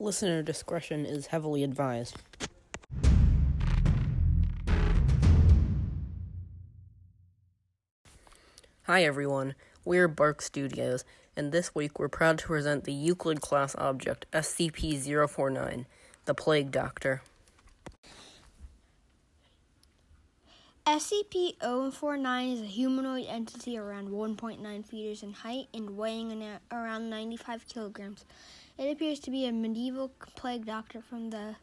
Listener discretion is heavily advised. Hi everyone, we're Bark Studios, and this week we're proud to present the Euclid-class object, SCP-049, the Plague Doctor. SCP-049 is a humanoid entity around 1.9 meters in height and weighing around 95 kilograms. It appears to be a medieval plague doctor from the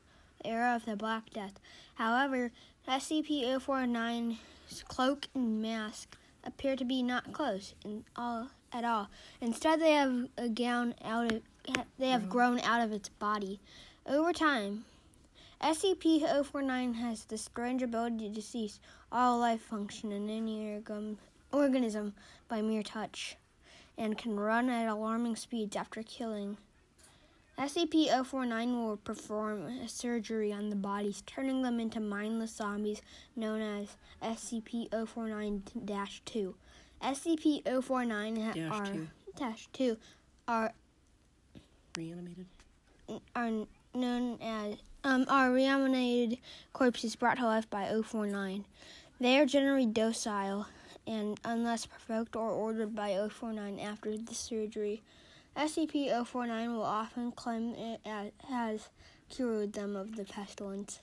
era of the Black Death. However, SCP-049's cloak and mask appear to be not clothes at all. Instead, they have a gown grown out of its body. Over time, SCP-049 has the strange ability to cease all life function in any organism by mere touch, and can run at alarming speeds after killing. SCP-049 will perform a surgery on the bodies, turning them into mindless zombies known as SCP-049-2. SCP-049-2 are reanimated corpses brought to life by 049. They are generally docile, and unless provoked or ordered by 049 after the surgery, SCP-049 will often claim it has cured them of the pestilence,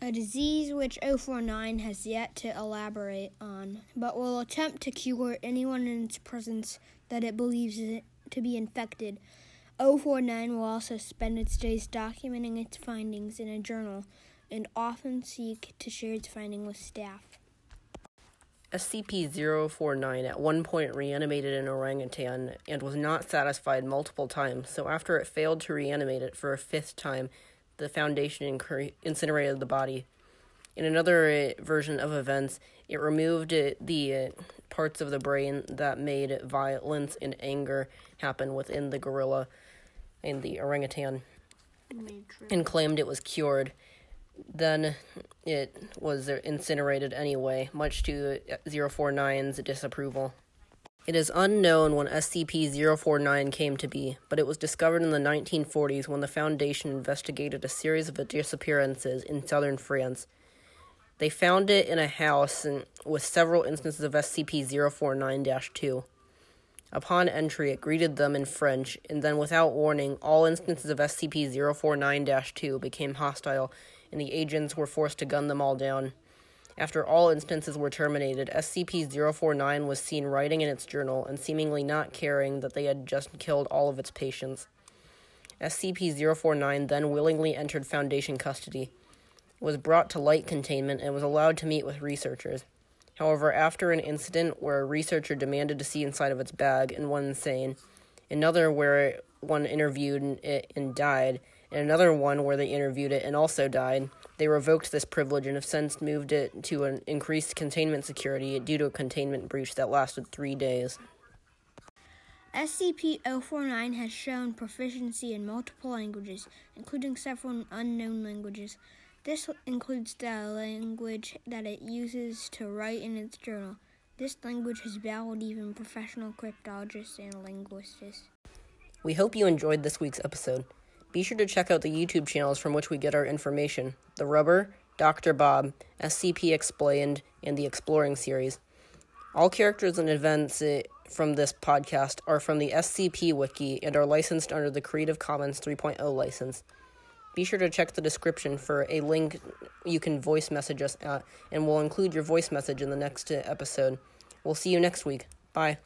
a disease which 049 has yet to elaborate on, but will attempt to cure anyone in its presence that it believes it to be infected. 049 will also spend its days documenting its findings in a journal, and often seek to share its findings with staff. SCP-049 at one point reanimated an orangutan and was not satisfied multiple times, so after it failed to reanimate it for a fifth time, the Foundation incinerated the body. In another version of events, it removed the parts of the brain that made violence and anger happen within the gorilla and the orangutan, and claimed it was cured. Then it was incinerated anyway, much to 049's disapproval. It is unknown when SCP-049 came to be, but it was discovered in the 1940s when the Foundation investigated a series of disappearances in southern France. They found it in a house with several instances of SCP-049-2. Upon entry, it greeted them in French, and then without warning, all instances of SCP-049-2 became hostile, and the agents were forced to gun them all down. After all instances were terminated, SCP-049 was seen writing in its journal and seemingly not caring that they had just killed all of its patients. SCP-049 then willingly entered Foundation custody, was brought to light containment, and was allowed to meet with researchers. However, after an incident where a researcher demanded to see inside of its bag and went insane, another where one interviewed it and died, and another one where they interviewed it and also died, they revoked this privilege and have since moved it to an increased containment security due to a containment breach that lasted 3 days. SCP-049 has shown proficiency in multiple languages, including several unknown languages. This includes the language that it uses to write in its journal. This language has baffled even professional cryptologists and linguists. We hope you enjoyed this week's episode. Be sure to check out the YouTube channels from which we get our information: The Rubber, Dr. Bob, SCP Explained, and the Exploring series. All characters and events from this podcast are from the SCP Wiki and are licensed under the Creative Commons 3.0 license. Be sure to check the description for a link you can voice message us at, and we'll include your voice message in the next episode. We'll see you next week. Bye.